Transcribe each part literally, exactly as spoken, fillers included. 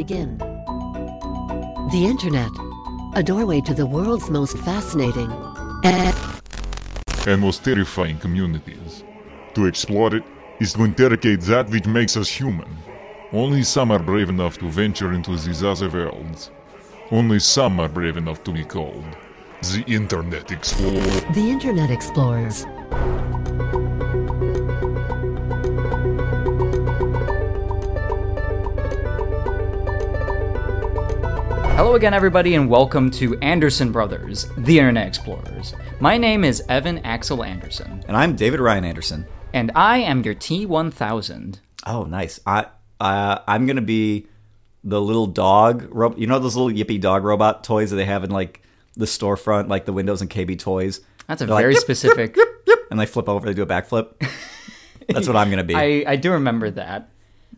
begin. The Internet, a doorway to the world's most fascinating and, and most terrifying communities. To explore it is to interrogate that which makes us human. Only some are brave enough to venture into these other worlds. Only some are brave enough to be called the Internet Explorer. The Internet Explorers. Hello again, everybody, and welcome to Anderson Brothers, the Internet Explorers. My name is Evan Axel Anderson. And I'm David Ryan Anderson. And I am your T one thousand. Oh, nice. I... Uh, I'm going to be the little dog, ro- you know those little yippy dog robot toys that they have in like the storefront, like the Windows and K B toys? That's a They're very like, specific... Yip, yip, yip, and they flip over, they do a backflip. That's what I'm going to be. I, I do remember that.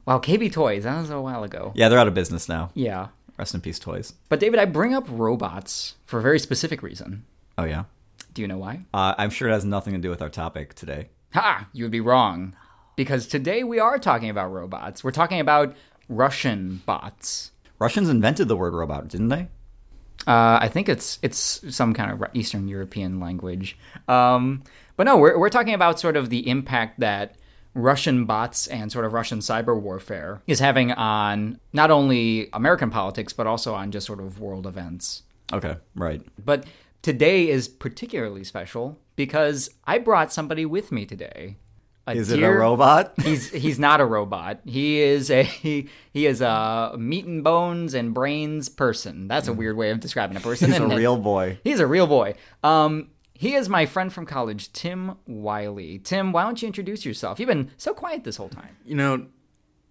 Wow, K B Toys, that was a while ago. Yeah, they're out of business now. Yeah. Rest in peace, toys. But David, I bring up robots for a very specific reason. Oh, yeah? Do you know why? Uh, I'm sure it has nothing to do with our topic today. Ha! You would be wrong. Because today we are talking about robots. We're talking about Russian bots. Russians invented the word robot, didn't they? Uh, I think it's it's some kind of Eastern European language. Um, but no, we're we're talking about sort of the impact that Russian bots and sort of Russian cyber warfare is having on not only American politics, but also on just sort of world events. Okay, right. But today is particularly special because I brought somebody with me today. A is dear, it a robot? he's he's not a robot. He is a he, he is a meat and bones and brains person. That's a weird way of describing a person. He's a real it? boy. He's a real boy. Um, he is my friend from college, Tim Wiley. Tim, why don't you introduce yourself? You've been so quiet this whole time. You know,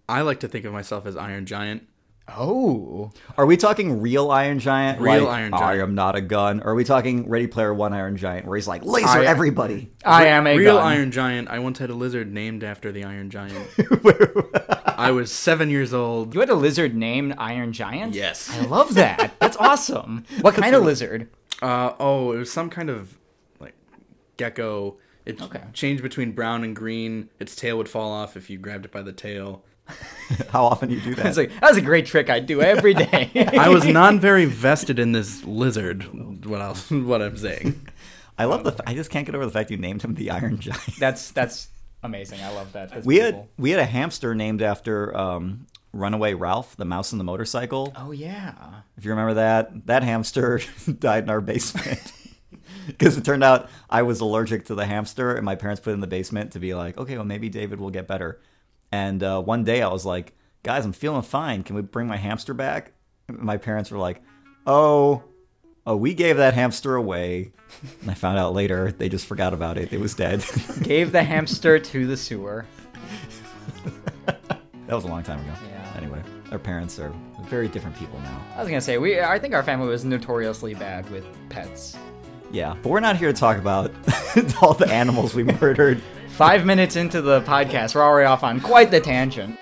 I like to think of myself as Iron Giant. Oh, are we talking real Iron Giant? Real like, Iron Giant. I am not a gun. Or are we talking Ready Player One Iron Giant, where he's like laser I, everybody? I am a real gun. Iron Giant. I once had a lizard named after the Iron Giant. I was seven years old. You had a lizard named Iron Giant? Yes, I love that. That's awesome. What kind of lizard? Uh, oh, it was some kind of like gecko. It okay. changed between brown and green. Its tail would fall off if you grabbed it by the tail. How often do you do that? It's like, that was a great trick I do every day. I was not very vested in this lizard, what, I'll, what I'm saying. I love the fa- I just can't get over the fact you named him the Iron Giant. That's that's amazing. I love that. That's we beautiful. had we had a hamster named after um, Runaway Ralph, the mouse on the motorcycle. Oh, yeah. If you remember that, that hamster died in our basement. Because it turned out I was allergic to the hamster, and my parents put it in the basement to be like, okay, well, maybe David will get better. And uh, one day I was like, guys, I'm feeling fine. Can we bring my hamster back? And my parents were like, oh, oh, we gave that hamster away. And I found out later they just forgot about it. It was dead. Gave the hamster to the sewer. That was a long time ago. Yeah. Anyway, our parents are very different people now. I was going to say, we. I think our family was notoriously bad with pets. Yeah, but we're not here to talk about all the animals we murdered. Five minutes into the podcast, we're already off on quite the tangent.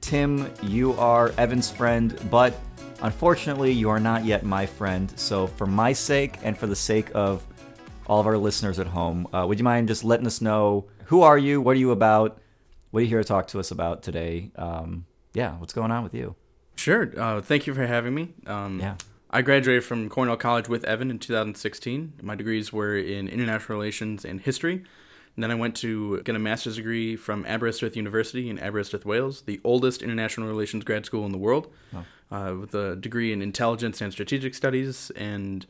Tim, you are Evan's friend, but unfortunately you are not yet my friend. So for my sake and for the sake of all of our listeners at home, uh, would you mind just letting us know, who are you, what are you about, what are you here to talk to us about today? Um, yeah, what's going on with you? Sure. Uh, thank you for having me. Um, yeah. I graduated from Cornell College with Evan in two thousand sixteen. My degrees were in international relations and history. And then I went to get a master's degree from Aberystwyth University in Aberystwyth, Wales, the oldest international relations grad school in the world, oh. uh, with a degree in intelligence and strategic studies. And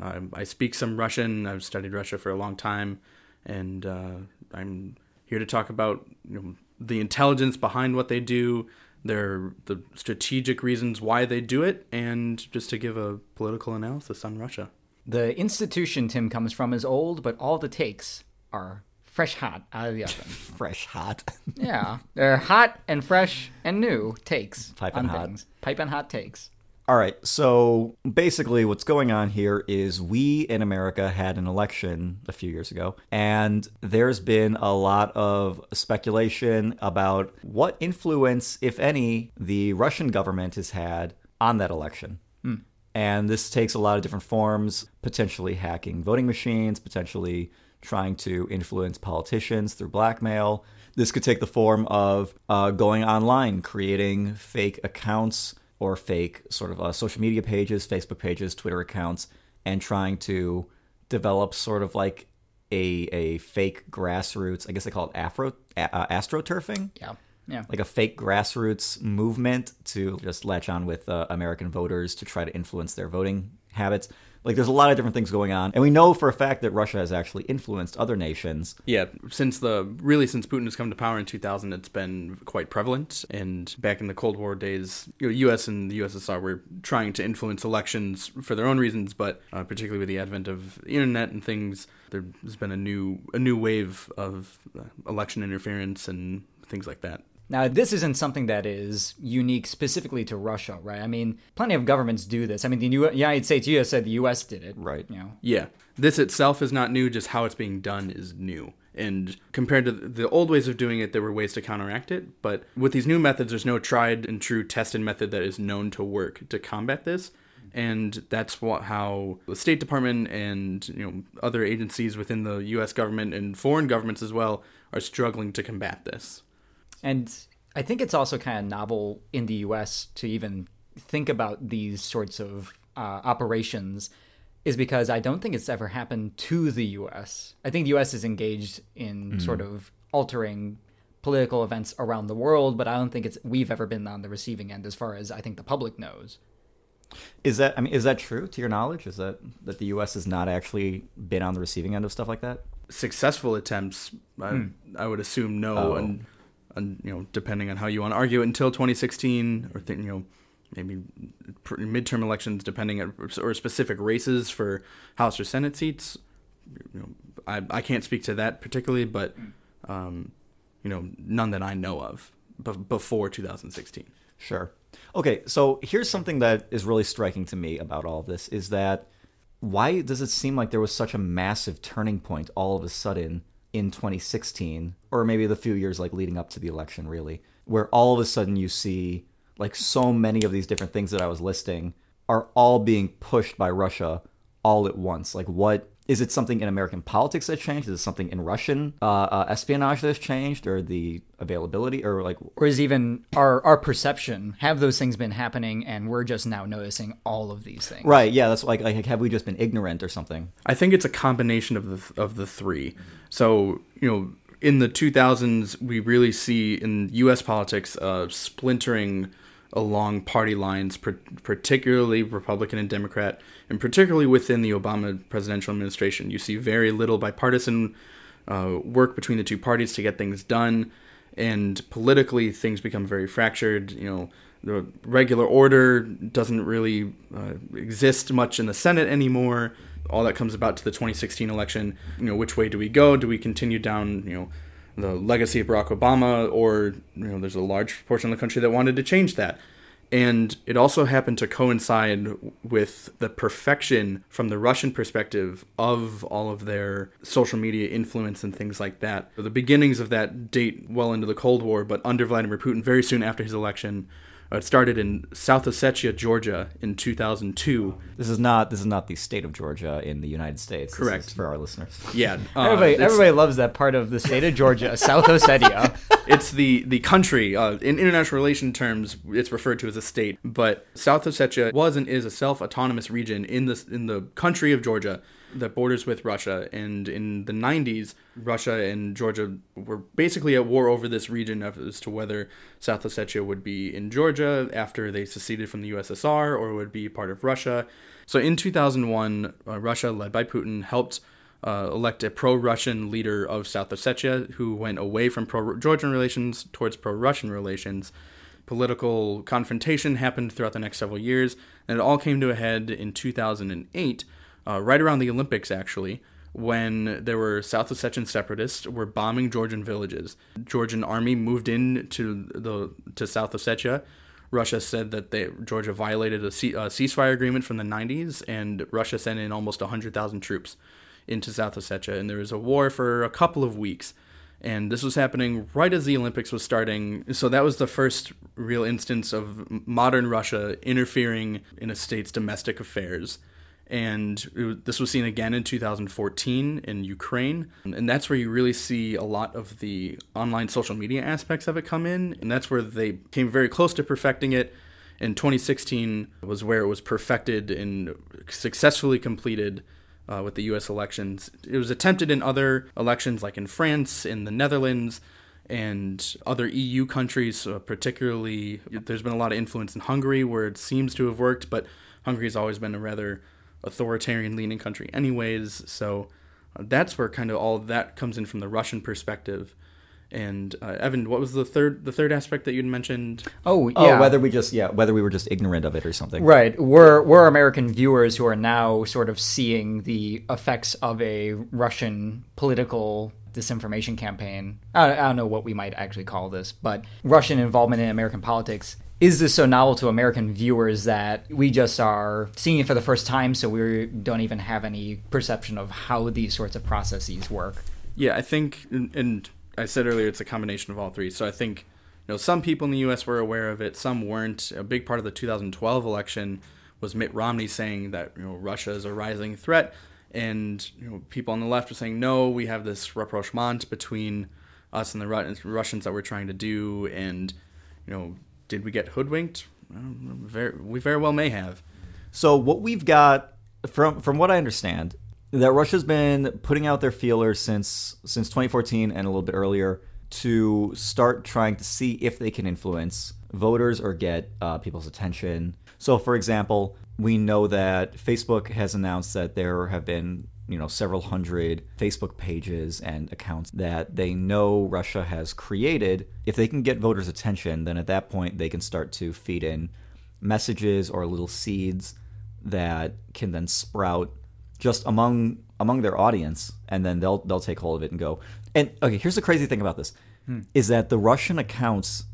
uh, I speak some Russian. I've studied Russia for a long time. And uh, I'm here to talk about, you know, the intelligence behind what they do, They're the strategic reasons why they do it, and just to give a political analysis on Russia. The institution Tim comes from is old, but all the takes are fresh hot out of the oven. Fresh hot. Yeah. They're hot and fresh and new takes. Pipe and hot. Things. Pipe and hot takes. All right. So basically what's going on here is we in America had an election a few years ago, and there's been a lot of speculation about what influence, if any, the Russian government has had on that election. Mm. And this takes a lot of different forms, potentially hacking voting machines, potentially trying to influence politicians through blackmail. This could take the form of uh, going online, creating fake accounts or fake sort of uh, social media pages, Facebook pages, Twitter accounts, and trying to develop sort of like a a fake grassroots, I guess they call it Afro uh, astroturfing. Yeah. Yeah. Like a fake grassroots movement to just latch on with uh, American voters to try to influence their voting habits. Like, there's a lot of different things going on. And we know for a fact that Russia has actually influenced other nations. Yeah, since the really since Putin has come to power in two thousand, it's been quite prevalent. And back in the Cold War days, you know, U S and the U S S R were trying to influence elections for their own reasons, but uh, particularly with the advent of the internet and things, there's been a new a new wave of election interference and things like that. Now, this isn't something that is unique specifically to Russia, right? I mean, plenty of governments do this. I mean, the United States, you said the U S did it. Right. You know. Yeah. This itself is not new, just how it's being done is new. And compared to the old ways of doing it, there were ways to counteract it. But with these new methods, there's no tried and true tested method that is known to work to combat this. And that's what, how the State Department and, you know, other agencies within the U S government and foreign governments as well are struggling to combat this. And I think it's also kind of novel in the U S to even think about these sorts of uh, operations is because I don't think it's ever happened to the U S. I think the U S is engaged in mm. sort of altering political events around the world, but I don't think it's we've ever been on the receiving end as far as I think the public knows. Is that I mean, is that true to your knowledge? Is that that the U S has not actually been on the receiving end of stuff like that? Successful attempts, mm. I, I would assume no. Oh. And, And, you know, depending on how you want to argue it, until twenty sixteen or, th- you know, maybe pr- midterm elections, depending on or specific races for House or Senate seats. You know, I, I can't speak to that particularly, but, um, you know, none that I know of b- before two thousand sixteen. Sure. Okay. So here's something that is really striking to me about all of this is that why does it seem like there was such a massive turning point all of a sudden in twenty sixteen, or maybe the few years like leading up to the election, really, where all of a sudden you see like so many of these different things that I was listing are all being pushed by Russia all at once? Like, what is it? Something in American politics that changed? Is it something in Russian uh, uh, espionage that has changed, or the availability, or like, or is even our our perception? Have those things been happening, and we're just now noticing all of these things? Right? Yeah, that's like, like have we just been ignorant or something? I think it's a combination of the of the three. So, you know, in the two thousands, we really see in U S politics uh, splintering along party lines, particularly Republican and Democrat, and particularly within the Obama presidential administration. You see very little bipartisan uh, work between the two parties to get things done, and politically things become very fractured. You know, the regular order doesn't really uh, exist much in the Senate anymore. All that comes about to the twenty sixteen election. You know, which way do we go? Do we continue down, you know, the legacy of Barack Obama, or, you know, there's a large portion of the country that wanted to change that. And it also happened to coincide with the perfection from the Russian perspective of all of their social media influence and things like that. The beginnings of that date well into the Cold War, but under Vladimir Putin, very soon after his election. It started in South Ossetia, Georgia, in two thousand two. This is not this is not the state of Georgia in the United States. Correct. This is for our listeners. Yeah. Uh, everybody everybody loves that part of the state of Georgia, South Ossetia. It's the, the country. Uh, in international relation terms, it's referred to as a state. But South Ossetia was and is a self-autonomous region in the, in the country of Georgia that borders with Russia. And in the nineties, Russia and Georgia were basically at war over this region as to whether South Ossetia would be in Georgia after they seceded from the U S S R or would be part of Russia. So in two thousand one, uh, Russia, led by Putin, helped uh, elect a pro-Russian leader of South Ossetia who went away from pro-Georgian relations towards pro-Russian relations. Political confrontation happened throughout the next several years, and it all came to a head in two thousand eight, Uh, right around the Olympics, actually, when there were South Ossetian separatists were bombing Georgian villages. Georgian army moved in to the to South Ossetia. Russia said that they, Georgia violated a, ce- a ceasefire agreement from the nineties, and Russia sent in almost one hundred thousand troops into South Ossetia, and there was a war for a couple of weeks. And this was happening right as the Olympics was starting. So that was the first real instance of modern Russia interfering in a state's domestic affairs. And it, this was seen again in two thousand fourteen in Ukraine. And that's where you really see a lot of the online social media aspects of it come in. And that's where they came very close to perfecting it. In twenty sixteen was where it was perfected and successfully completed uh, with the U S elections. It was attempted in other elections like in France, in the Netherlands, and other E U countries. Uh, particularly, there's been a lot of influence in Hungary where it seems to have worked, but Hungary has always been a rather authoritarian-leaning country anyways, so that's where kind of all of that comes in from the Russian perspective. And uh, Evan, what was the third the third aspect that you'd mentioned? Oh, yeah. Oh, whether we just yeah, whether we were just ignorant of it or something. Right. We're we're American viewers who are now sort of seeing the effects of a Russian political disinformation campaign. I don't, I don't know what we might actually call this, but Russian involvement in American politics. Is this so novel to American viewers that we just are seeing it for the first time, so we don't even have any perception of how these sorts of processes work? Yeah, I think, and I said earlier, it's a combination of all three. So I think, you know, some people in the U S were aware of it, some weren't. A big part of the two thousand twelve election was Mitt Romney saying that, you know, Russia is a rising threat, and, you know, people on the left were saying, no, we have this rapprochement between us and the Russians that we're trying to do, and, you know, did we get hoodwinked? Very, we very well may have. So what we've got, from from what I understand, that Russia's been putting out their feelers since since twenty fourteen and a little bit earlier to start trying to see if they can influence voters or get uh, people's attention. So, for example, we know that Facebook has announced that there have been, you know, several hundred Facebook pages and accounts that they know Russia has created. If they can get voters' attention, then at that point they can start to feed in messages or little seeds that can then sprout just among among their audience, and then they'll they'll take hold of it and go. And okay, here's the crazy thing about this, hmm. is that the Russian accounts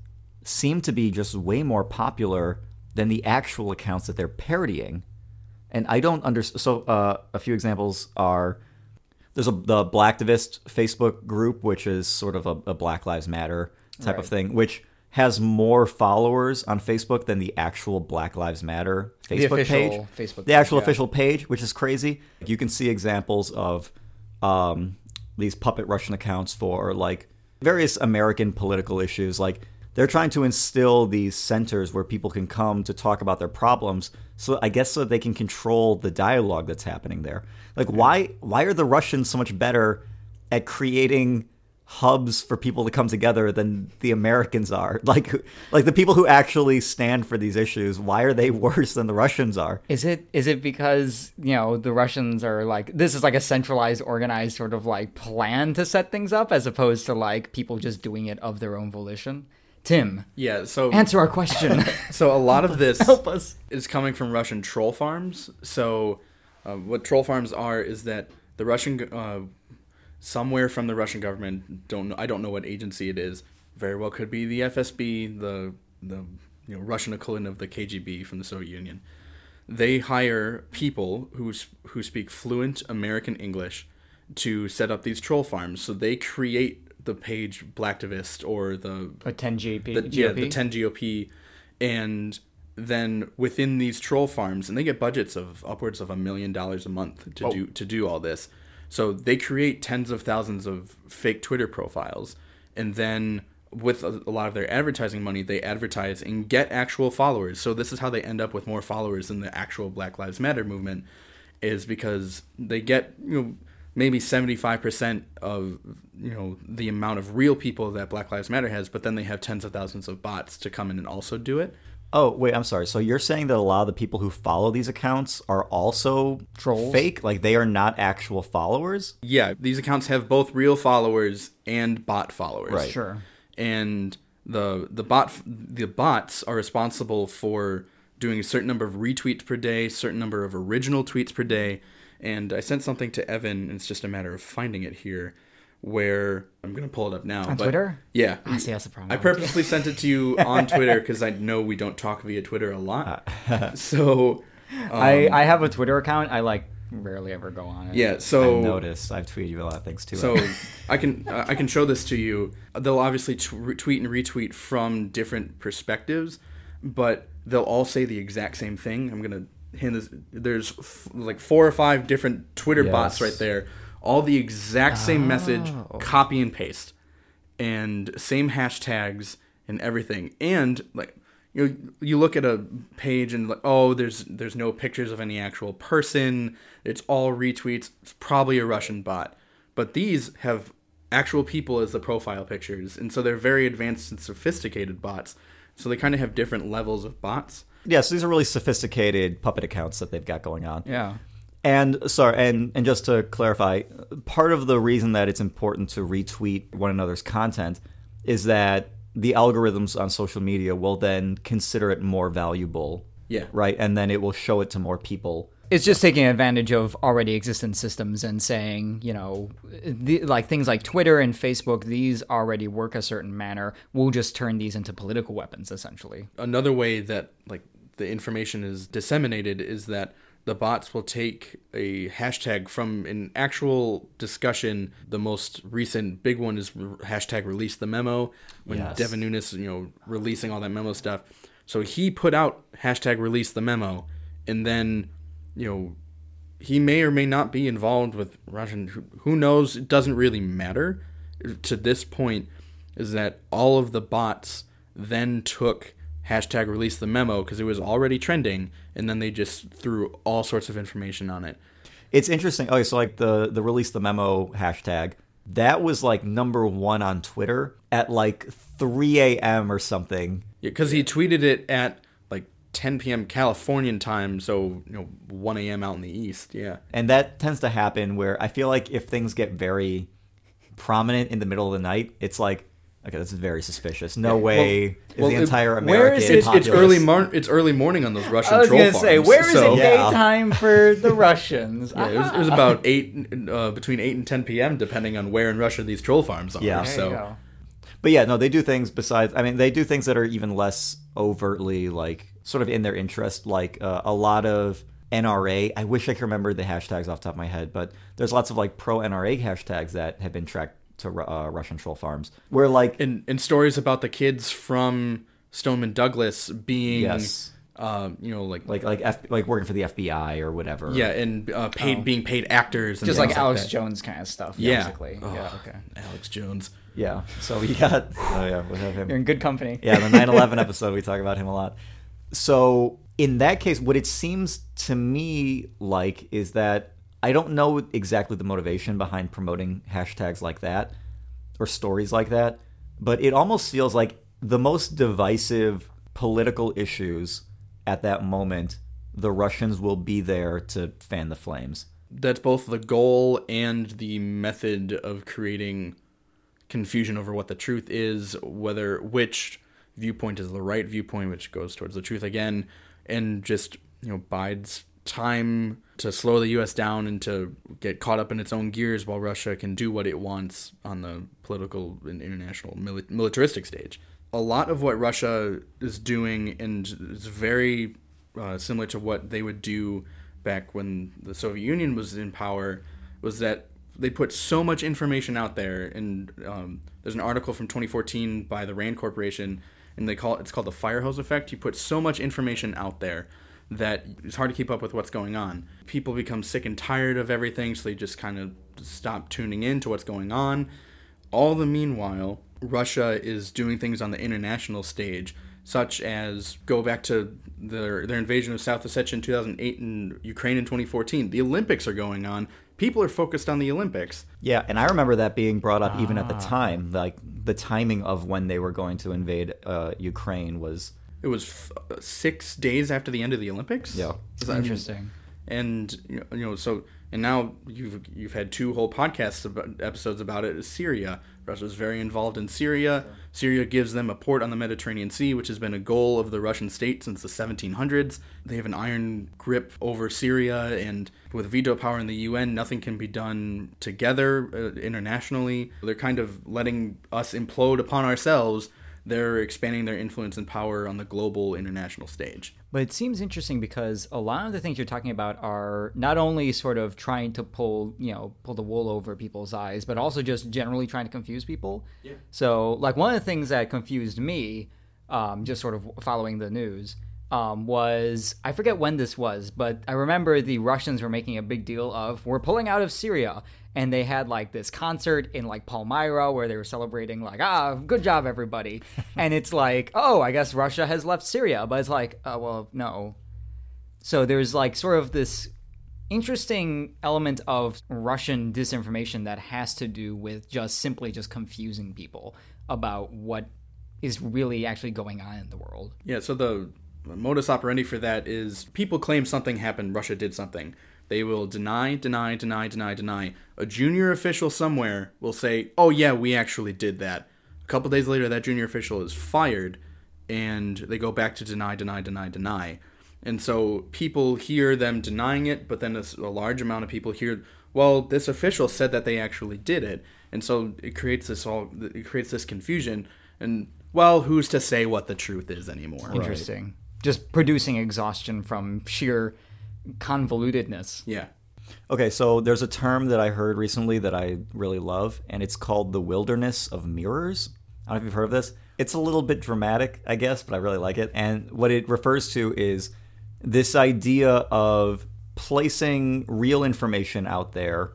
seem to be just way more popular than the actual accounts that they're parodying. And I don't understand. So uh, a few examples are there's a, the Blacktivist Facebook group, which is sort of a, a Black Lives Matter type right. of thing, which has more followers on Facebook than the actual Black Lives Matter Facebook page. The official page, Facebook The actual page, official yeah. page, which is crazy. You can see examples of um, these puppet Russian accounts for like various American political issues. Like they're trying to instill these centers where people can come to talk about their problems. So I guess so that they can control the dialogue that's happening there. Like, why why are the Russians so much better at creating hubs for people to come together than the Americans are? Like, like the people who actually stand for these issues, why are they worse than the Russians are? Is it is it because, you know, the Russians are like, this is like a centralized, organized sort of like plan to set things up as opposed to like people just doing it of their own volition? Tim, yeah, so answer our question. So a lot of this help us. is coming from Russian troll farms. So uh, what troll farms are is that the Russian, uh, somewhere from the Russian government, don't I don't know what agency it is. Very well could be the F S B, the the you know, Russian equivalent of the K G B from the Soviet Union. They hire people who who speak fluent American English to set up these troll farms. So they create the page Blacktivist or the ten G O P, yeah, the ten G O P, and then within these troll farms, and they get budgets of upwards of a million dollars a month to oh. do to do all this. So they create tens of thousands of fake Twitter profiles, and then with a, a lot of their advertising money, they advertise and get actual followers. So this is how they end up with more followers than the actual Black Lives Matter movement, is because they get, you know, maybe seventy-five percent of, you know, the amount of real people that Black Lives Matter has, but then they have tens of thousands of bots to come in and also do it. Oh, wait, I'm sorry. So you're saying that a lot of the people who follow these accounts are also trolls, fake? Like they are not actual followers? Yeah, these accounts have both real followers and bot followers. Right. Sure. And the the bot the bots are responsible for doing a certain number of retweets per day, certain number of original tweets per day. And I sent something to Evan, and it's just a matter of finding it here, where I'm going to pull it up now. On but, Twitter? Yeah. I see, that's a problem. I purposely sent it to you on Twitter because I know we don't talk via Twitter a lot. So um, I, I have a Twitter account. I like rarely ever go on it. Yeah, so I noticed. I've tweeted you a lot of things too. So I can I can show this to you. They'll obviously t- tweet and retweet from different perspectives, but they'll all say the exact same thing. I'm gonna hint this. There's f- like four or five different Twitter yes. bots right there, all the exact same oh. message, copy and paste, and same hashtags and everything. And like you know, you look at a page and like, oh, there's there's no pictures of any actual person. It's all retweets. It's probably a Russian bot, but these have actual people as the profile pictures, and so they're very advanced and sophisticated bots. So they kind of have different levels of bots. Yeah, so these are really sophisticated puppet accounts that they've got going on. Yeah. And sorry, and, and just to clarify, part of the reason that it's important to retweet one another's content is that the algorithms on social media will then consider it more valuable. Yeah. Right? And then it will show it to more people. It's just taking advantage of already existing systems and saying, you know, the, like things like Twitter and Facebook, these already work a certain manner. We'll just turn these into political weapons, essentially. Another way that like the information is disseminated is that the bots will take a hashtag from an actual discussion. The most recent big one is hashtag release the memo. When yes. Devin Nunes, you know, releasing all that memo stuff. So he put out hashtag release the memo, and then, you know, he may or may not be involved with Russian. Who, who knows? It doesn't really matter to this point, is that all of the bots then took hashtag release the memo because it was already trending, and then they just threw all sorts of information on it. It's interesting. Okay, so like the, the release the memo hashtag, that was like number one on Twitter at like three a.m. or something. Yeah, because he tweeted it at ten p.m. Californian time, so you know one a.m. out in the east. Yeah, and that tends to happen where I feel like if things get very prominent in the middle of the night, it's like, okay, this is very suspicious. No well, way is well, the entire it, American where is it, populace. It's early, mar- it's early morning on those Russian troll farms. I was going to say, where is so, it daytime yeah. for the Russians? yeah, it, was, it was about eight, uh, between eight and ten p.m., depending on where in Russia these troll farms are. Yeah, there so. You go. But yeah, no, they do things besides, I mean, they do things that are even less overtly, like, sort of in their interest, like uh, a lot of N R A. I wish I could remember the hashtags off the top of my head, but there's lots of, like, pro-N R A hashtags that have been tracked to uh, Russian troll farms. Where, like... And, and stories about the kids from Stoneman Douglas being... Yes. Uh, you know, like like like, F- like working for the F B I or whatever. Yeah, and uh, paid oh. being paid actors, and just like Alex like Jones kind of stuff. Yeah, basically. Oh, yeah, okay. Alex Jones. Yeah. So we got. Oh yeah, we have him. You're in good company. Yeah, the nine eleven episode we talk about him a lot. So in that case, what it seems to me like is that I don't know exactly the motivation behind promoting hashtags like that or stories like that, but it almost feels like the most divisive political issues. At that moment, the Russians will be there to fan the flames. That's both the goal and the method of creating confusion over what the truth is, whether which viewpoint is the right viewpoint, which goes towards the truth again, and just, you know, bides time to slow the U S down and to get caught up in its own gears while Russia can do what it wants on the political and international mil- militaristic stage. A lot of what Russia is doing, and is very uh, similar to what they would do back when the Soviet Union was in power, was that they put so much information out there. And um, there's an article from twenty fourteen by the RAND Corporation, and they call it, it's called the firehose effect. You put so much information out there that it's hard to keep up with what's going on. People become sick and tired of everything, so they just kind of stop tuning in to what's going on. All the meanwhile, Russia is doing things on the international stage, such as go back to their their invasion of South Ossetia in two thousand eight and Ukraine in twenty fourteen. The Olympics are going on. People are focused on the Olympics. Yeah, and I remember that being brought up ah. even at the time. Like, the timing of when they were going to invade uh, Ukraine was... It was f- six days after the end of the Olympics? Yeah. Interesting. And, you know, so... And now you've you've had two whole podcast about, episodes about it. Syria. Russia's very involved in Syria. Sure. Syria gives them a port on the Mediterranean Sea, which has been a goal of the Russian state since the seventeen hundreds. They have an iron grip over Syria, and with veto power in the U N, nothing can be done together uh, internationally. They're kind of letting us implode upon ourselves they're expanding their influence and power on the global international stage. But it seems interesting because a lot of the things you're talking about are not only sort of trying to pull, you know, pull the wool over people's eyes, but also just generally trying to confuse people. Yeah. So like one of the things that confused me, um, just sort of following the news, um, was, I forget when this was, but I remember the Russians were making a big deal of, we're pulling out of Syria. And they had like this concert in like Palmyra where they were celebrating like, ah, good job, everybody. And it's like, oh, I guess Russia has left Syria. But it's like, oh, well, no. So there's like sort of this interesting element of Russian disinformation that has to do with just simply just confusing people about what is really actually going on in the world. Yeah. So the modus operandi for that is people claim something happened. Russia did something. They will deny, deny, deny, deny, deny. A junior official somewhere will say, oh, yeah, we actually did that. A couple days later, that junior official is fired, and they go back to deny, deny, deny, deny. And so people hear them denying it, but then a, a large amount of people hear, well, this official said that they actually did it. And so it creates this all, it creates this confusion. And, well, who's to say what the truth is anymore? Interesting. Right? Just producing exhaustion from sheer convolutedness. Yeah. Okay, so there's a term that I heard recently that I really love, and it's called the wilderness of mirrors. I don't know if you've heard of this. It's a little bit dramatic, I guess, but I really like it. And what it refers to is this idea of placing real information out there,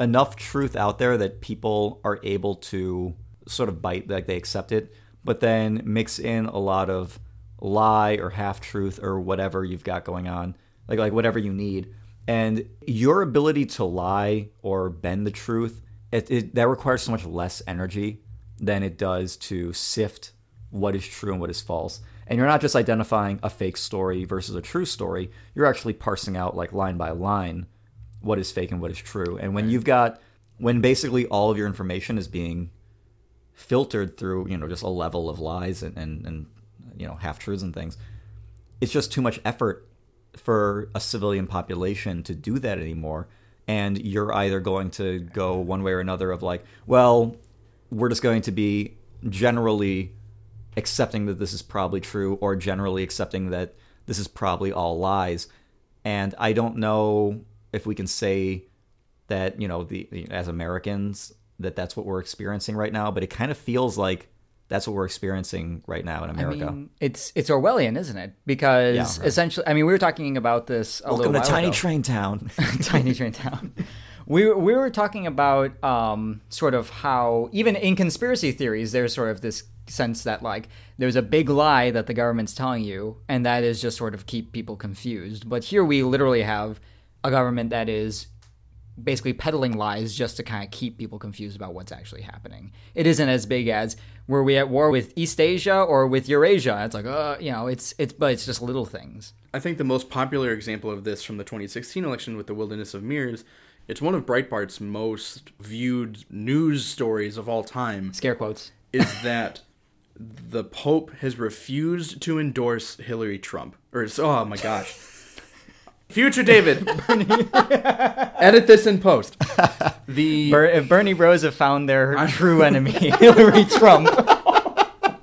enough truth out there that people are able to sort of bite, like they accept it, but then mix in a lot of lie or half-truth or whatever you've got going on. Like, like whatever you need. And your ability to lie or bend the truth, it, it, that requires so much less energy than it does to sift what is true and what is false. And you're not just identifying a fake story versus a true story. You're actually parsing out, like, line by line what is fake and what is true. And when you've got, when basically all of your information is being filtered through, you know, just a level of lies and, and, and you know, half-truths and things, it's just too much effort for a civilian population to do that anymore. And you're either going to go one way or another of like, well, we're just going to be generally accepting that this is probably true, or generally accepting that this is probably all lies. And I don't know if we can say that, you know, the as Americans, that that's what we're experiencing right now, but it kind of feels like that's what we're experiencing right now in America. I mean, it's it's Orwellian, isn't it? Because yeah, right. Essentially, I mean, we were talking about this a Welcome little while ago. Welcome to Tiny Train Town. Tiny Train Town. We, we were talking about um, sort of how, even in conspiracy theories, there's sort of this sense that, like, there's a big lie that the government's telling you, and that is just sort of keep people confused. But here we literally have a government that is basically peddling lies just to kind of keep people confused about what's actually happening. It isn't as big as, were we at war with East Asia or with Eurasia? It's like, uh, you know, it's, it's, but it's just little things. I think the most popular example of this from the twenty sixteen election with the Wilderness of Mirrors, it's one of Breitbart's most viewed news stories of all time. Scare quotes. Is that the Pope has refused to endorse Hillary Trump. Or, oh my gosh. Future David, edit this in post. The Ber- if Bernie Bros have found their I'm... true enemy, Hillary Trump. All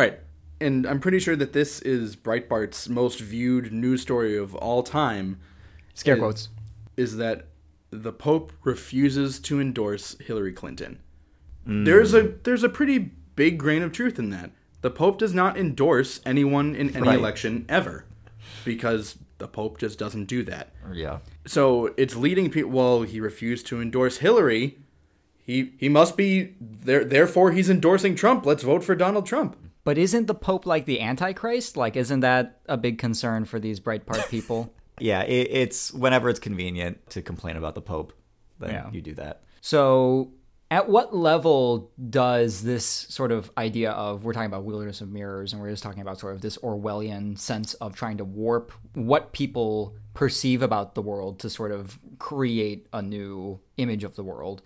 right, and I'm pretty sure that this is Breitbart's most viewed news story of all time. Scare is, quotes. Is that the Pope refuses to endorse Hillary Clinton. Mm. There's a there's a pretty big grain of truth in that. The Pope does not endorse anyone in any right. election ever. Because the Pope just doesn't do that. Yeah. So it's leading people. Well, he refused to endorse Hillary. He he must be there. Therefore, he's endorsing Trump. Let's vote for Donald Trump. But isn't the Pope like the Antichrist? Like, isn't that a big concern for these Breitbart people? Yeah, it, it's whenever it's convenient to complain about the Pope, then yeah. you do that. So at what level does this sort of idea of, we're talking about Wilderness of Mirrors, and we're just talking about sort of this Orwellian sense of trying to warp what people perceive about the world to sort of create a new image of the world?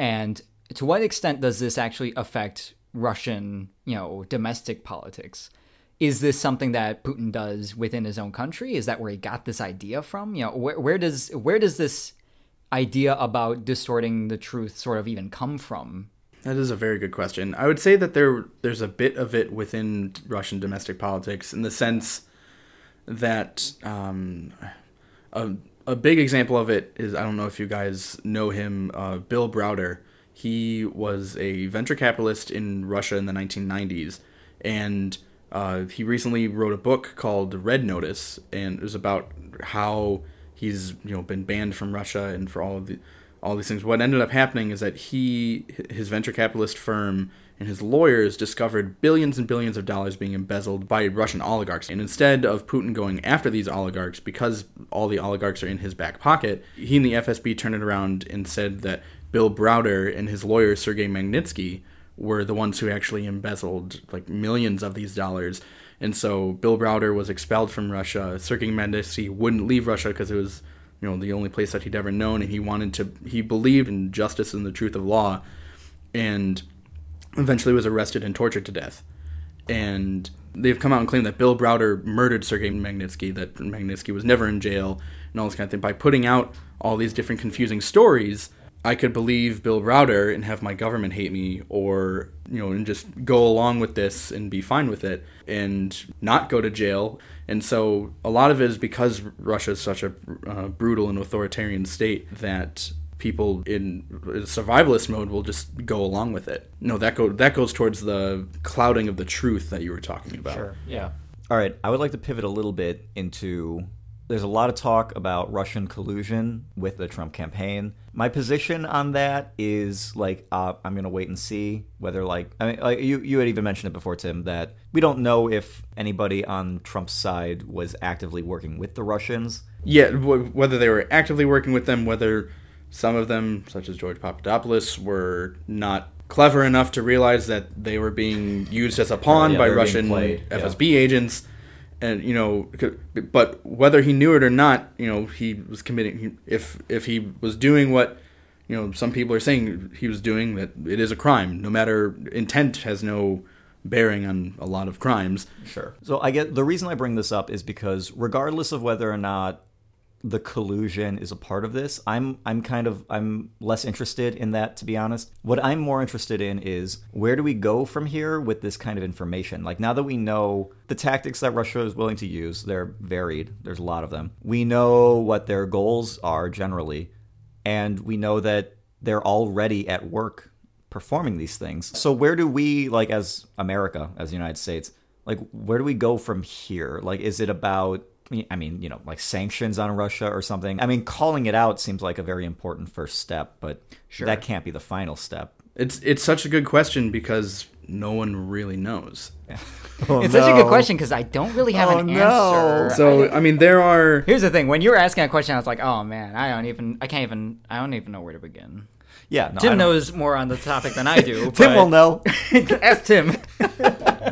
And to what extent does this actually affect Russian, you know, domestic politics? Is this something that Putin does within his own country? Is that where he got this idea from? You know, where, where does where does this idea about distorting the truth sort of even come from? That is a very good question. I would say that there there's a bit of it within Russian domestic politics, in the sense that um, a, a big example of it is, I don't know if you guys know him, uh, Bill Browder. He was a venture capitalist in Russia in the nineteen nineties, and uh, he recently wrote a book called Red Notice, and it was about how he's, you know, been banned from Russia and for all of the... all these things. What ended up happening is that he, his venture capitalist firm, and his lawyers discovered billions and billions of dollars being embezzled by Russian oligarchs. And instead of Putin going after these oligarchs, because all the oligarchs are in his back pocket, he and the F S B turned it around and said that Bill Browder and his lawyer, Sergei Magnitsky, were the ones who actually embezzled like millions of these dollars. And so Bill Browder was expelled from Russia. Sergei Magnitsky wouldn't leave Russia because it was, you know, the only place that he'd ever known, and he wanted to, he believed in justice and the truth of law, and eventually was arrested and tortured to death. And they've come out and claimed that Bill Browder murdered Sergei Magnitsky, that Magnitsky was never in jail, and all this kind of thing. By putting out all these different confusing stories, I could believe Bill Browder and have my government hate me, or, you know, and just go along with this and be fine with it and not go to jail. And so a lot of it is because Russia is such a uh, brutal and authoritarian state that people in survivalist mode will just go along with it. No, that go that goes towards the clouding of the truth that you were talking about. Sure. Yeah. All right. I would like to pivot a little bit into... There's a lot of talk about Russian collusion with the Trump campaign. My position on that is, like, uh, I'm going to wait and see whether, like, I mean, like you, you had even mentioned it before, Tim, that we don't know if anybody on Trump's side was actively working with the Russians. Yeah, w- whether they were actively working with them, whether some of them, such as George Papadopoulos, were not clever enough to realize that they were being used as a pawn yeah, by Russian played, F S B yeah. agents. And, you know, but whether he knew it or not, you know, he was committing, if if he was doing what, you know, some people are saying he was doing, that it is a crime. No matter, intent has no bearing on a lot of crimes. Sure. So I get, the reason I bring this up is because regardless of whether or not the collusion is a part of this, I'm I'm kind of, I'm less interested in that, to be honest. What I'm more interested in is, where do we go from here with this kind of information? Like, now that we know... The tactics that Russia is willing to use, they're varied. There's a lot of them. We know what their goals are generally, and we know that they're already at work performing these things. So where do we, like, as America, as the United States, like, where do we go from here? Like, is it about, I mean, you know, like sanctions on Russia or something? I mean, calling it out seems like a very important first step, but sure, that can't be the final step. It's it's such a good question because no one really knows. Oh, it's no. such a good question because I don't really have oh, an answer. No. So I, I mean, there are. Here's the thing: when you were asking a question, I was like, "Oh man, I don't even, I can't even, I don't even know where to begin." Yeah, no, Tim knows more on the topic than I do. Tim will know. Ask Tim. But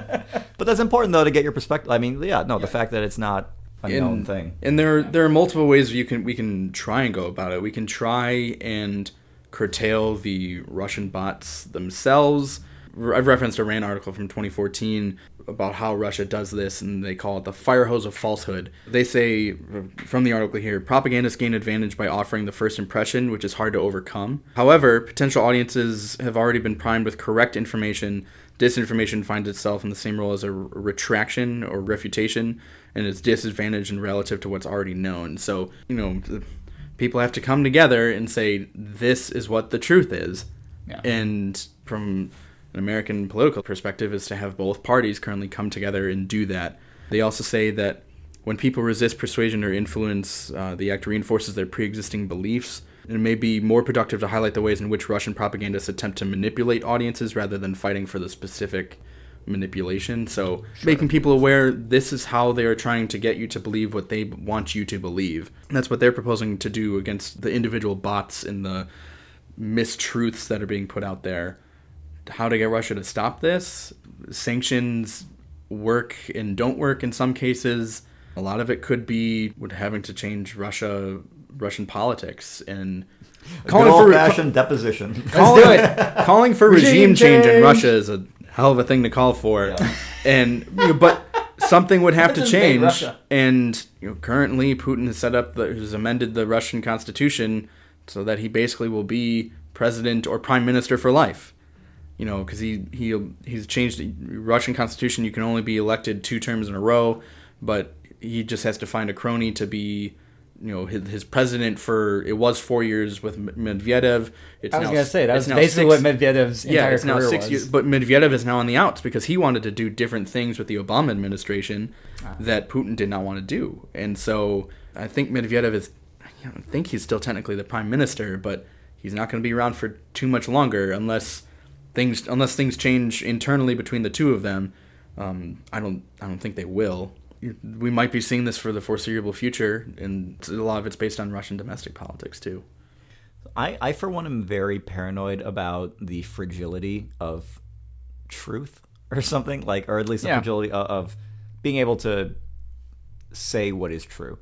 that's important, though, to get your perspective. I mean, yeah, no, the yeah. fact that it's not a and, known thing, and there there are multiple ways you can we can try and go about it. We can try and curtail the Russian bots themselves. I've referenced a RAND article from twenty fourteen about how Russia does this, and they call it the fire hose of falsehood. They say, from the article here, propagandists gain advantage by offering the first impression, which is hard to overcome. However, potential audiences have already been primed with correct information. Disinformation finds itself in the same role as a retraction or refutation, and it's disadvantaged and relative to what's already known. So, you know, people have to come together and say, this is what the truth is. Yeah. And from... an American political perspective is to have both parties currently come together and do that. They also say that when people resist persuasion or influence, uh, the act reinforces their pre-existing beliefs. And it may be more productive to highlight the ways in which Russian propagandists attempt to manipulate audiences rather than fighting for the specific manipulation. So sure. Making people aware this is how they are trying to get you to believe what they want you to believe. And that's what they're proposing to do against the individual bots and the mistruths that are being put out there. How to get Russia to stop this. Sanctions work and don't work in some cases. A lot of it could be having to change Russia, Russian politics, and calling for old-fashioned deposition. Calling, it. calling for regime, regime change. change in Russia is a hell of a thing to call for. Yeah. And you know, but something would have to change. And you know, currently Putin has set up, the, has amended the Russian constitution so that he basically will be president or prime minister for life. you know, because he, he, he's changed the Russian constitution. You can only be elected two terms in a row, but he just has to find a crony to be, you know, his, his president for, it was four years with Medvedev. It's I was going to say, that was basically six, what Medvedev's entire yeah, it's career now six was. Years, but Medvedev is now on the outs because he wanted to do different things with the Obama administration ah. that Putin did not want to do. And so I think Medvedev is, I don't think he's still technically the prime minister, but he's not going to be around for too much longer unless things unless things change internally between the two of them. Um, I don't I don't think they will. We might be seeing this for the foreseeable future, and a lot of it's based on Russian domestic politics too. I, I for one, am very paranoid about the fragility of truth or something, like, or at least the yeah. fragility of, of being able to say what is true.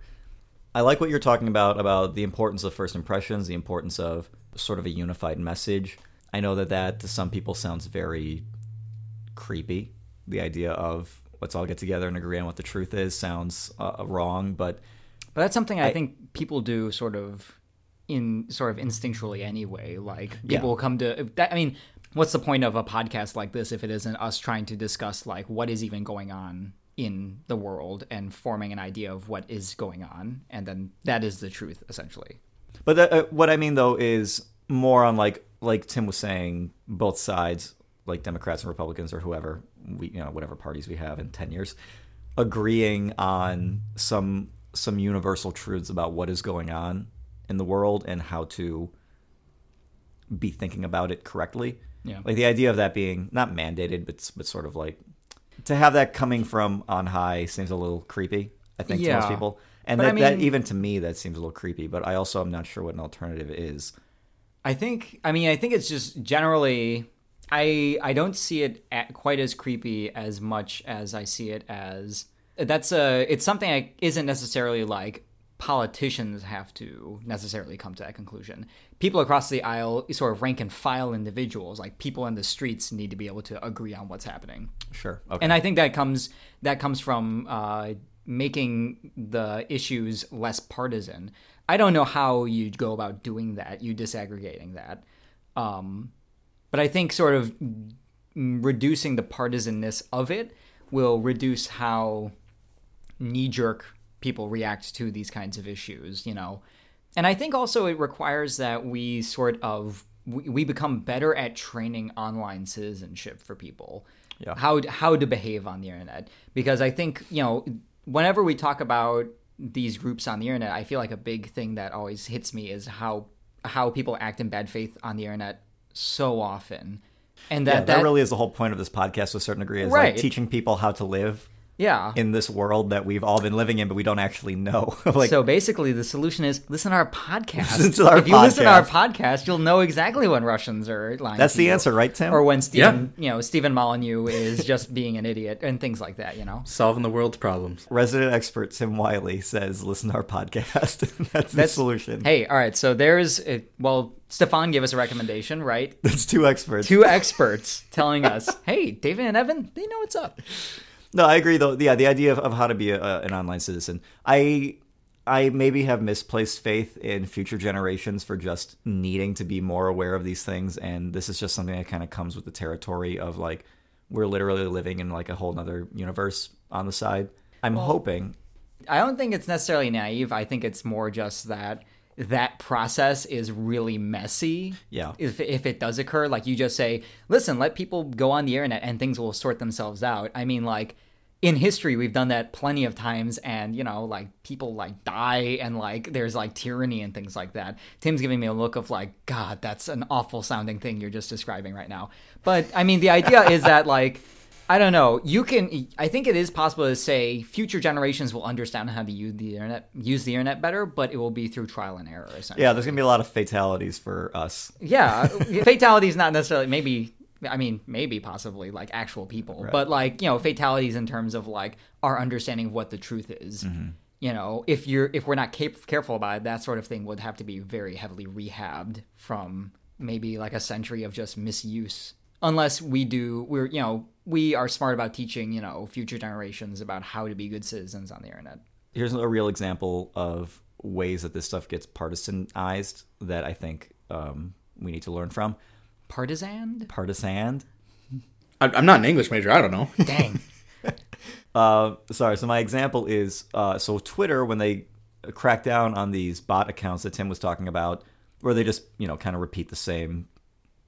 I like what you're talking about, about the importance of first impressions, the importance of sort of a unified message. I know that that to some people sounds very creepy. The idea of let's all get together and agree on what the truth is sounds uh, wrong, but... But that's something I, I think people do sort of in sort of instinctually anyway. Like, people yeah. will come to... That, I mean, what's the point of a podcast like this if it isn't us trying to discuss, like, what is even going on in the world and forming an idea of what is going on, and then that is the truth essentially. But that, uh, what I mean though is more on like like Tim was saying, both sides, like Democrats and Republicans or whoever, we you know whatever parties we have in ten years, agreeing on some some universal truths about what is going on in the world and how to be thinking about it correctly. Yeah, like the idea of that being not mandated, but but sort of like to have that coming from on high seems a little creepy, I think, yeah. to most people. And that, I mean, that even to me, that seems a little creepy. But I also am not sure what an alternative is. I think, I mean, I think it's just generally, I I don't see it at quite as creepy as much as I see it as, that's a, it's something that isn't necessarily like politicians have to necessarily come to that conclusion. People across the aisle, sort of rank and file individuals, like people in the streets, need to be able to agree on what's happening. Sure. Okay. And I think that comes that comes from uh, making the issues less partisan. I don't know how you'd go about doing that, you disaggregating that. Um, but I think sort of reducing the partisanness of it will reduce how knee-jerk people react to these kinds of issues, you know. And I think also it requires that we sort of we, we become better at training online citizenship for people, yeah. how how to behave on the internet. Because I think, you know, whenever we talk about these groups on the internet, I feel like a big thing that always hits me is how how people act in bad faith on the internet so often. And that yeah, that, that really is the whole point of this podcast to a certain degree, is right. like teaching people how to live. Yeah. In this world that we've all been living in, but we don't actually know. like, so basically, the solution is listen to our podcast. Listen to our if you podcast. listen to our podcast, you'll know exactly when Russians are lying. That's the you. answer, right, Tim? Or when Stephen, yeah. you know, Stephen Molyneux is just being an idiot and things like that. You know, solving the world's problems. Resident expert Tim Wiley says, "Listen to our podcast." That's, That's the solution. Hey, all right. So there's a, well. Stefan gave us a recommendation, right? That's two experts. Two experts telling us, "Hey, David and Evan, they know what's up." No, I agree, though. Yeah, the idea of, of how to be a, an online citizen. I I maybe have misplaced faith in future generations for just needing to be more aware of these things. And this is just something that kind of comes with the territory of, like, we're literally living in, like, a whole nother universe on the side. I'm well, hoping. I don't think it's necessarily naive. I think it's more just that that process is really messy. Yeah. If if it does occur, like you just say, listen, let people go on the internet and things will sort themselves out. I mean, like, in history, we've done that plenty of times, and, you know, like, people, like, die, and, like, there's, like, tyranny and things like that. Tim's giving me a look of, like, God, that's an awful-sounding thing you're just describing right now. But, I mean, the idea is that, like, I don't know, you can, I think it is possible to say future generations will understand how to use the internet, use the internet better, but it will be through trial and error, essentially. Yeah, there's going to be a lot of fatalities for us. Yeah, fatalities not necessarily, maybe... I mean, maybe possibly like actual people, right. but like, you know, fatalities in terms of like our understanding of what the truth is, mm-hmm. you know, if you're, if we're not cap- careful about it, that sort of thing would have to be very heavily rehabbed from maybe like a century of just misuse, unless we do, we're, you know, we are smart about teaching, you know, future generations about how to be good citizens on the internet. Here's a real example of ways that this stuff gets partisanized that I think um, we need to learn from. Partisan? Partisan. I'm not an English major. I don't know. Dang. uh, sorry. So my example is, uh, so Twitter, when they crack down on these bot accounts that Tim was talking about, where they just, you know, kind of repeat the same,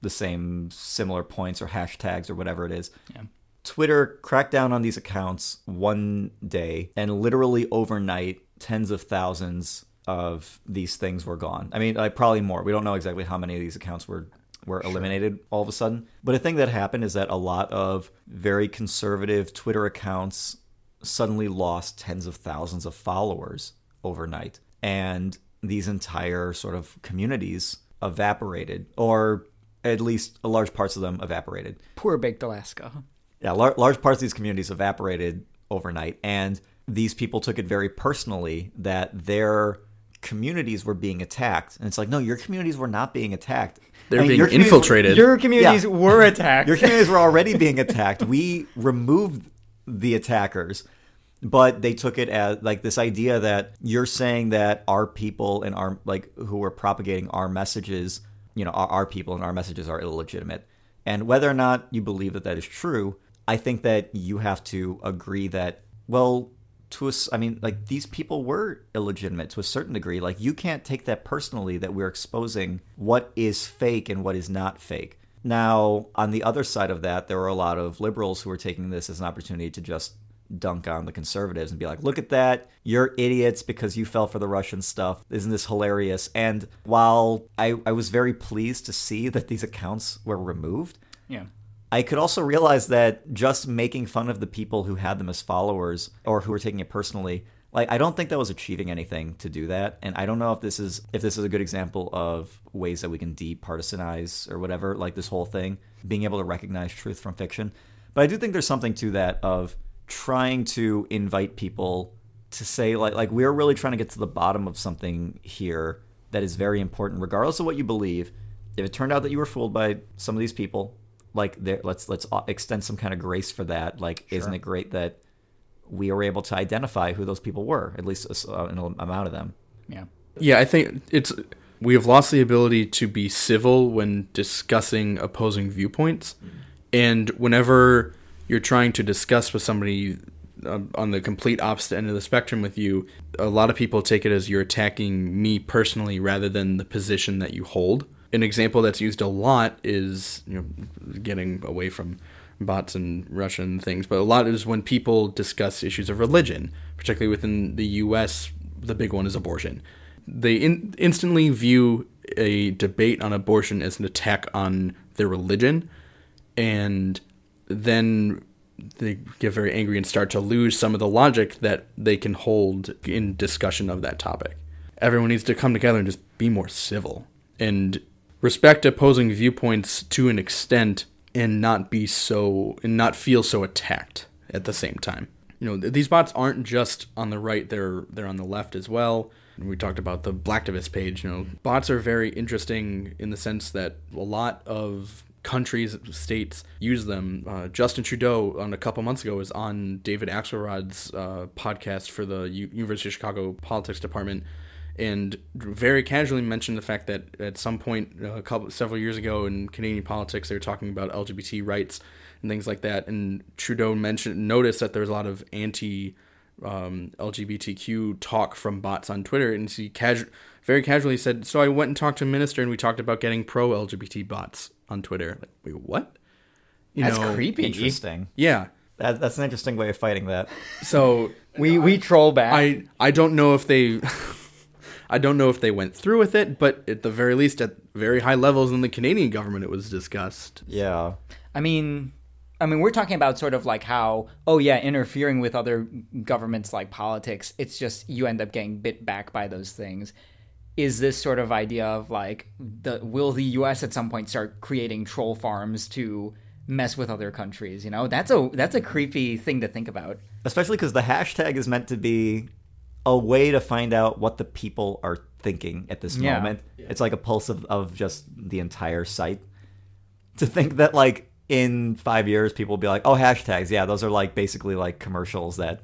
the same similar points or hashtags or whatever it is. Yeah. Twitter cracked down on these accounts one day, and literally overnight, tens of thousands of these things were gone. I mean, like, probably more. We don't know exactly how many of these accounts were were sure. eliminated all of a sudden. But a thing that happened is that a lot of very conservative Twitter accounts suddenly lost tens of thousands of followers overnight. And these entire sort of communities evaporated, or at least large parts of them evaporated. Poor Baked Alaska. Yeah, lar- large parts of these communities evaporated overnight. And these people took it very personally that their communities were being attacked. And it's like, no, your communities were not being attacked. They're I mean, being your infiltrated. Your communities yeah. were attacked. Your communities were already being attacked. We removed the attackers. But they took it as like this idea that you're saying that our people and our like who are propagating our messages, you know, our, our people and our messages are illegitimate. And whether or not you believe that that is true, I think that you have to agree that, well, to us, I mean, like, these people were illegitimate to a certain degree. Like, you can't take that personally that we're exposing what is fake and what is not fake. Now, on the other side of that, there were a lot of liberals who were taking this as an opportunity to just dunk on the conservatives and be like, look at that, you're idiots because you fell for the Russian stuff. Isn't this hilarious? And while I, I was very pleased to see that these accounts were removed, yeah, I could also realize that just making fun of the people who had them as followers or who were taking it personally, like, I don't think that was achieving anything to do that. And I don't know if this is if this is a good example of ways that we can departisanize or whatever, like this whole thing, being able to recognize truth from fiction. But I do think there's something to that of trying to invite people to say, like, like we're really trying to get to the bottom of something here that is very important, regardless of what you believe. If it turned out that you were fooled by some of these people, like, there, let's let's extend some kind of grace for that. Like, sure. Isn't it great that we were able to identify who those people were, at least an amount of them? Yeah. Yeah, I think it's we have lost the ability to be civil when discussing opposing viewpoints. Mm-hmm. And whenever you're trying to discuss with somebody uh, on the complete opposite end of the spectrum with you, a lot of people take it as you're attacking me personally rather than the position that you hold. An example that's used a lot is, you know, getting away from bots and Russian things, but a lot is when people discuss issues of religion, particularly within the U S, the big one is abortion. They in- instantly view a debate on abortion as an attack on their religion, and then they get very angry and start to lose some of the logic that they can hold in discussion of that topic. Everyone needs to come together and just be more civil and respect opposing viewpoints to an extent, and not be so and not feel so attacked at the same time. You know, these bots aren't just on the right, they're they're on the left as well. And we talked about the Blacktivist page, you know. Bots are very interesting in the sense that a lot of countries, states use them. Uh, Justin Trudeau, on a couple months ago, was on David Axelrod's uh, podcast for the U- University of Chicago Politics Department, and very casually mentioned the fact that at some point a couple several years ago in Canadian politics, they were talking about L G B T rights and things like that. And Trudeau mentioned noticed that there was a lot of anti um, L G B T Q talk from bots on Twitter, and he casu- very casually said, "So I went and talked to a minister, and we talked about getting pro L G B T bots on Twitter." Like, wait, what? You that's know, creepy. Interesting. Yeah. That, that's an interesting way of fighting that. So we we troll back. I I don't know if they. I don't know if they went through with it, but at the very least, at very high levels in the Canadian government, it was discussed. Yeah. I mean, I mean, we're talking about sort of like how, oh, yeah, interfering with other governments like politics, it's just you end up getting bit back by those things. Is this sort of idea of like, the will the U S at some point start creating troll farms to mess with other countries? You know, that's a that's a creepy thing to think about. Especially because the hashtag is meant to be a way to find out what the people are thinking at this yeah. moment. Yeah. It's like a pulse of, of just the entire site. To think that, like, in five years, people will be like, oh, hashtags, yeah, those are, like, basically, like, commercials that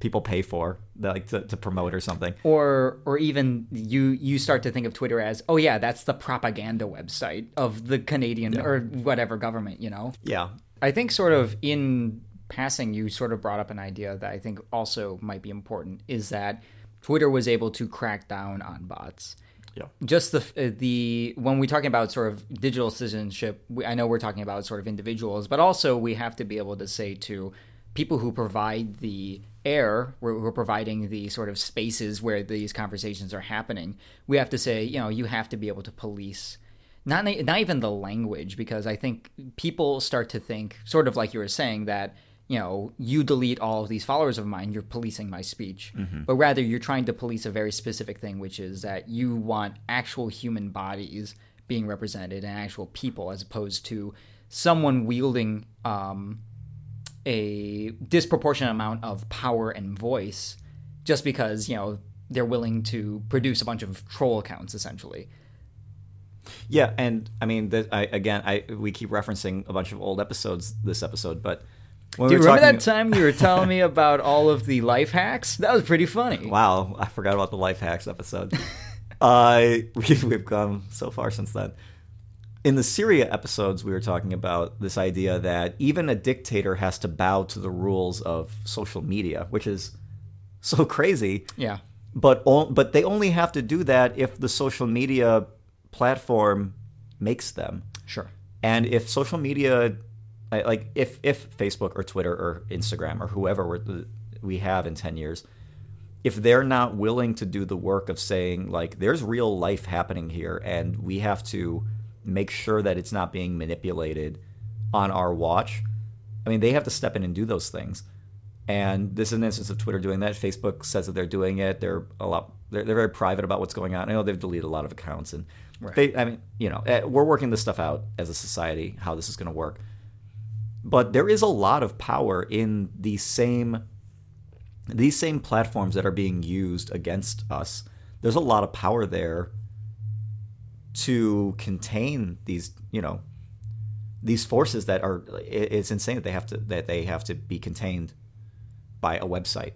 people pay for, that, like, to, to promote or something. Or or even you you start to think of Twitter as, oh, yeah, that's the propaganda website of the Canadian yeah. or whatever government, you know? Yeah. I think sort of in passing, you sort of brought up an idea that I think also might be important, is that Twitter was able to crack down on bots. Yeah. Just the the when we're talking about sort of digital citizenship, we, I know we're talking about sort of individuals, but also we have to be able to say to people who provide the air, we're, we're providing the sort of spaces where these conversations are happening. We have to say, you know, you have to be able to police, not not even the language, because I think people start to think, sort of like you were saying, that, you know, you delete all of these followers of mine, you're policing my speech. Mm-hmm. But rather, you're trying to police a very specific thing, which is that you want actual human bodies being represented and actual people, as opposed to someone wielding um, a disproportionate amount of power and voice just because, you know, they're willing to produce a bunch of troll accounts, essentially. Yeah, and I mean, the, I, again, I we keep referencing a bunch of old episodes this episode, but... When Do you we remember talking... that time you were telling me about all of the life hacks? That was pretty funny. Wow, I forgot about the life hacks episode. uh, we've, we've gone so far since then. In the Syria episodes, we were talking about this idea that even a dictator has to bow to the rules of social media, which is so crazy. Yeah. But o- but they only have to do that if the social media platform makes them. Sure. And if social media... Like if, if Facebook or Twitter or Instagram or whoever we're, we have in ten years, if they're not willing to do the work of saying, like, there's real life happening here and we have to make sure that it's not being manipulated on our watch, I mean, they have to step in and do those things. And this is an instance of Twitter doing that. Facebook says that they're doing it. They're a lot. They're, they're very private about what's going on. I know they've deleted a lot of accounts. And right. they, I mean, you know, we're working this stuff out as a society, how this is going to work. But there is a lot of power in these same these same platforms that are being used against us. There's a lot of power there to contain these, you know, these forces that are. It's insane that they have to that they have to be contained by a website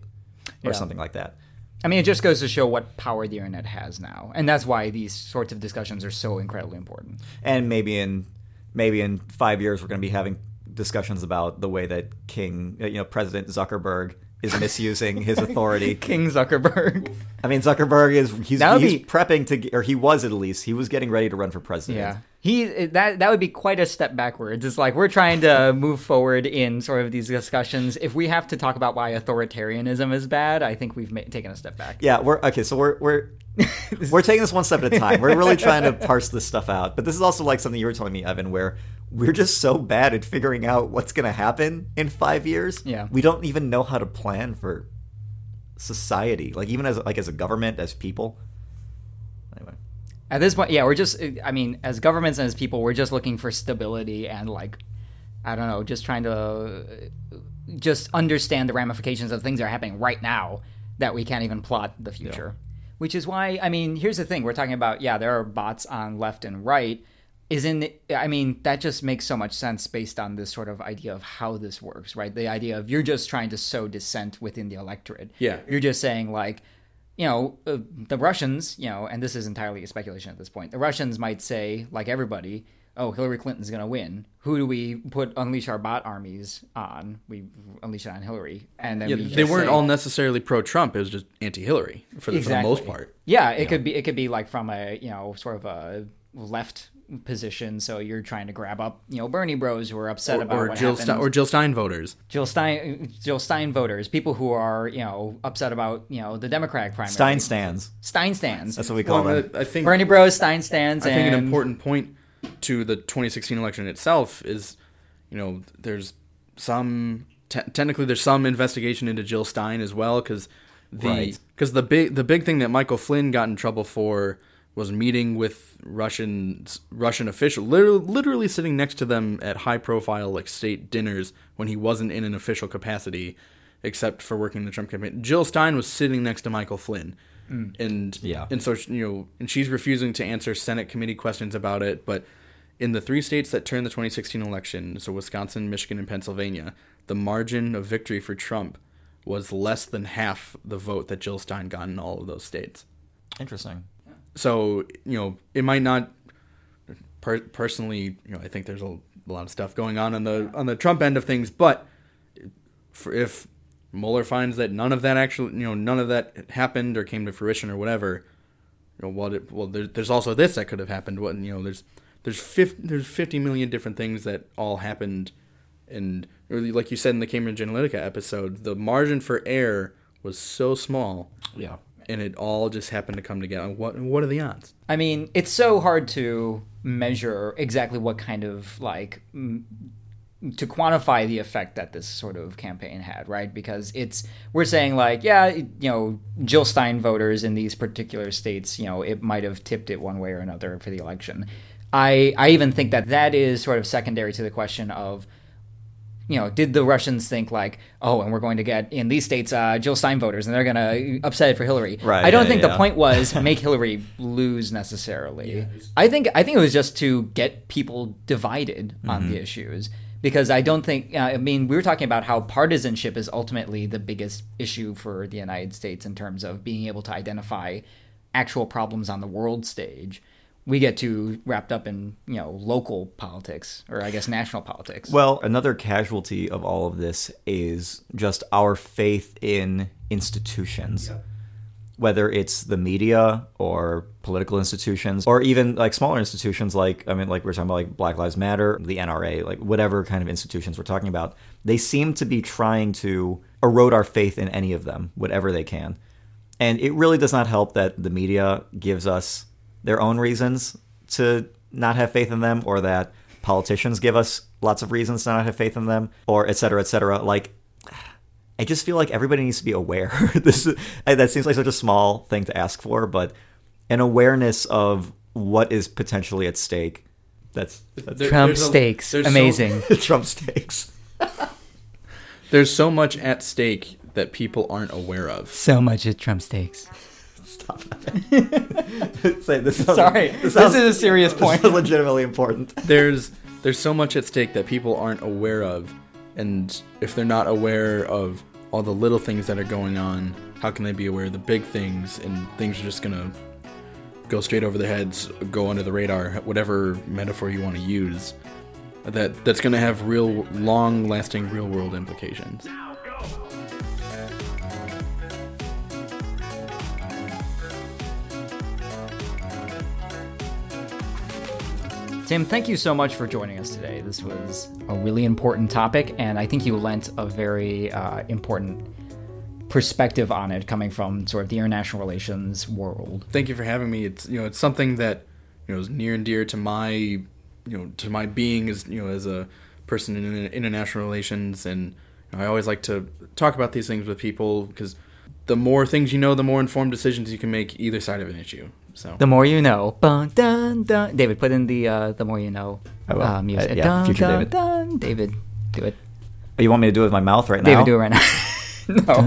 or yeah. something like that. I mean, it just goes to show what power the internet has now, and that's why these sorts of discussions are so incredibly important. And maybe in maybe in five years we're going to be having discussions about the way that King, you know, President Zuckerberg is misusing his authority. King Zuckerberg. I mean, Zuckerberg is he's, he's be, prepping to, or he was at least, he was getting ready to run for president. Yeah, he that that would be quite a step backwards. It's like we're trying to move forward in sort of these discussions. If we have to talk about why authoritarianism is bad, I think we've ma- taken a step back. Yeah, we're okay. So we're we're we're taking this one step at a time. We're really trying to parse this stuff out. But this is also like something you were telling me, Evan, where we're just so bad at figuring out what's going to happen in five years. Yeah. We don't even know how to plan for society, like even as like as a government, as people. Anyway. At this point, yeah, we're just, I mean, as governments and as people, we're just looking for stability and, like, I don't know, just trying to just understand the ramifications of things that are happening right now that we can't even plot the future. Yeah. Which is why, I mean, here's the thing. We're talking about, yeah, there are bots on left and right. Isn't I mean, that just makes so much sense based on this sort of idea of how this works, right? The idea of you're just trying to sow dissent within the electorate. Yeah. You're just saying, like, you know, uh, the Russians, you know, and this is entirely speculation at this point. The Russians might say, like everybody, oh, Hillary Clinton's going to win. Who do we put unleash our bot armies on? We unleash it on Hillary. And then yeah, we they weren't say, all necessarily pro-Trump. It was just anti-Hillary for the, exactly. for the most part. Yeah, it you could know. be it could be like from a, you know, sort of a left position, so you're trying to grab up, you know, Bernie Bros who are upset or, about or what Jill happened, Ste- or Jill Stein voters, Jill Stein, Jill Stein voters, people who are, you know, upset about, you know, the Democratic primary. Stein stands, Stein stands. That's what we call well, them. I think Bernie Bros, Stein stands. I think and... an important point to the twenty sixteen election itself is, you know, there's some te- technically there's some investigation into Jill Stein as well because the because right. the big the big thing that Michael Flynn got in trouble for was meeting with Russian Russian officials, literally, literally sitting next to them at high-profile, like, state dinners when he wasn't in an official capacity except for working the Trump campaign. Jill Stein was sitting next to Michael Flynn. Mm. And yeah. and so, you know, and she's refusing to answer Senate committee questions about it. But in the three states that turned the twenty sixteen election, so Wisconsin, Michigan, and Pennsylvania, the margin of victory for Trump was less than half the vote that Jill Stein got in all of those states. Interesting. So, you know, it might not per- personally, you know, I think there's a a lot of stuff going on on the on the Trump end of things. But if Mueller finds that none of that actually, you know, none of that happened or came to fruition or whatever, you know, well, it, well, there, there's also this that could have happened. What you know, there's there's fifty there's fifty million different things that all happened, and really, like you said in the Cambridge Analytica episode, the margin for error was so small. Yeah. And it all just happened to come together. What what are the odds? I mean, it's so hard to measure exactly what kind of, like, m- to quantify the effect that this sort of campaign had, right? Because it's, we're saying, like, yeah, you know, Jill Stein voters in these particular states, you know, it might have tipped it one way or another for the election. I, I even think that that is sort of secondary to the question of, you know, did the Russians think, like, oh, and we're going to get, in these states, uh, Jill Stein voters, and they're going to upset it for Hillary. Right, I don't yeah, think yeah. the point was make Hillary lose necessarily. Yeah. I think I think it was just to get people divided mm-hmm. on the issues, because I don't think, uh, I mean, we were talking about how partisanship is ultimately the biggest issue for the United States in terms of being able to identify actual problems on the world stage. We get too wrapped up in, you know, local politics, or I guess national politics. Well, another casualty of all of this is just our faith in institutions, yeah. whether it's the media or political institutions, or even like smaller institutions like, I mean, like we we're talking about like Black Lives Matter, the N R A, like whatever kind of institutions we're talking about. They seem to be trying to erode our faith in any of them, whatever they can. And it really does not help that the media gives us their own reasons to not have faith in them, or that politicians give us lots of reasons to not have faith in them, or et cetera, et cetera. Like, I just feel like everybody needs to be aware. This is, that seems like such a small thing to ask for, but an awareness of what is potentially at stake. That's, that's there, Trump stakes. A, Amazing. So, Trump stakes. There's so much at stake that people aren't aware of. So much at Trump stakes. Stop it. Say, this sounds, Sorry, this, sounds, this is a serious point. This is legitimately important. There's there's so much at stake that people aren't aware of, and if they're not aware of all the little things that are going on, how can they be aware of the big things? And things are just gonna go straight over their heads, go under the radar, whatever metaphor you want to use. That that's gonna have real, long-lasting, real-world implications. Tim, thank you so much for joining us today. This was a really important topic, and I think you lent a very uh, important perspective on it, coming from sort of the international relations world. Thank you for having me. It's you know it's something that you know is near and dear to my you know to my being as you know as a person in international relations, and you know, I always like to talk about these things with people, because the more things you know, the more informed decisions you can make either side of an issue. So. The more you know. Dun, dun, dun. David, put in the uh, the more you know uh, music. Uh, yeah, dun, future dun, David. Dun. David, do it. Oh, you want me to do it with my mouth right now? David, do it right now.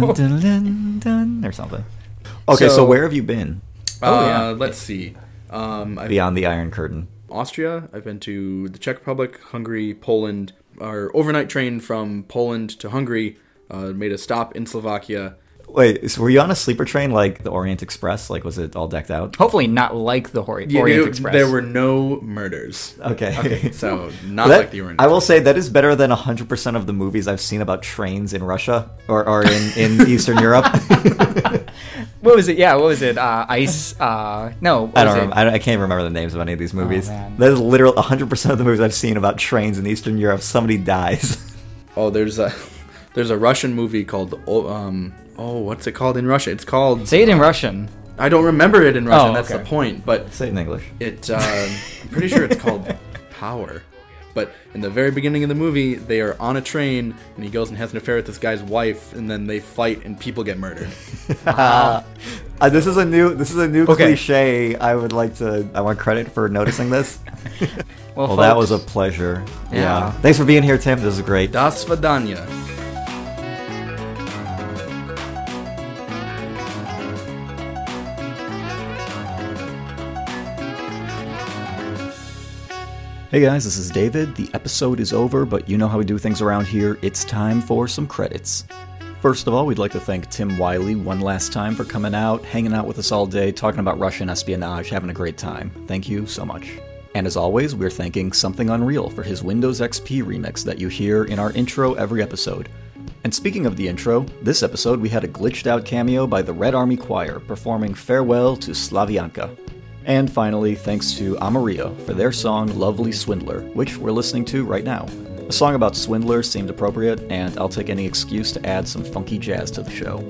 No. Dun, dun, dun, dun. Or something. Okay, so, so where have you been? Uh, oh, yeah. Let's see. Um, Beyond the Iron Curtain. Austria. I've been to the Czech Republic, Hungary, Poland. Our overnight train from Poland to Hungary uh, made a stop in Slovakia. Wait, so were you on a sleeper train like the Orient Express? Like, was it all decked out? Hopefully not like the Hori- yeah, Orient it, Express. There were no murders. Okay. okay so not that, like the Orient Express. I will say that is better than one hundred percent of the movies I've seen about trains in Russia or, or in, in Eastern Europe. What was it? Yeah, what was it? Uh, Ice? Uh, no. What I don't was remember. It? I, don't, I can't remember the names of any of these movies. Oh, that is literally one hundred percent of the movies I've seen about trains in Eastern Europe. Somebody dies. Oh, there's a... There's a Russian movie called, um, oh, what's it called in Russia? It's called... Say it in Russian. I don't remember it in Russian, oh, okay. That's the point, but... Say it in English. It, uh, I'm pretty sure it's called Power. But in the very beginning of the movie, they are on a train, and he goes and has an affair with this guy's wife, and then they fight, and people get murdered. uh, uh, this is a new This is a new okay. cliche. I would like to... I want credit for noticing this. well, well that was a pleasure. Yeah. yeah. Thanks for being here, Tim. This is great. Do svidaniya. Hey guys, this is David. The episode is over, but you know how we do things around here. It's time for some credits. First of all, we'd like to thank Tim Wiley one last time for coming out, hanging out with us all day, talking about Russian espionage, having a great time. Thank you so much. And as always, we're thanking Something Unreal for his Windows X P remix that you hear in our intro every episode. And speaking of the intro, this episode we had a glitched out cameo by the Red Army Choir performing Farewell to Slavianka. And finally, thanks to Amarillo for their song Lovely Swindler, which we're listening to right now. A song about swindlers seemed appropriate, and I'll take any excuse to add some funky jazz to the show.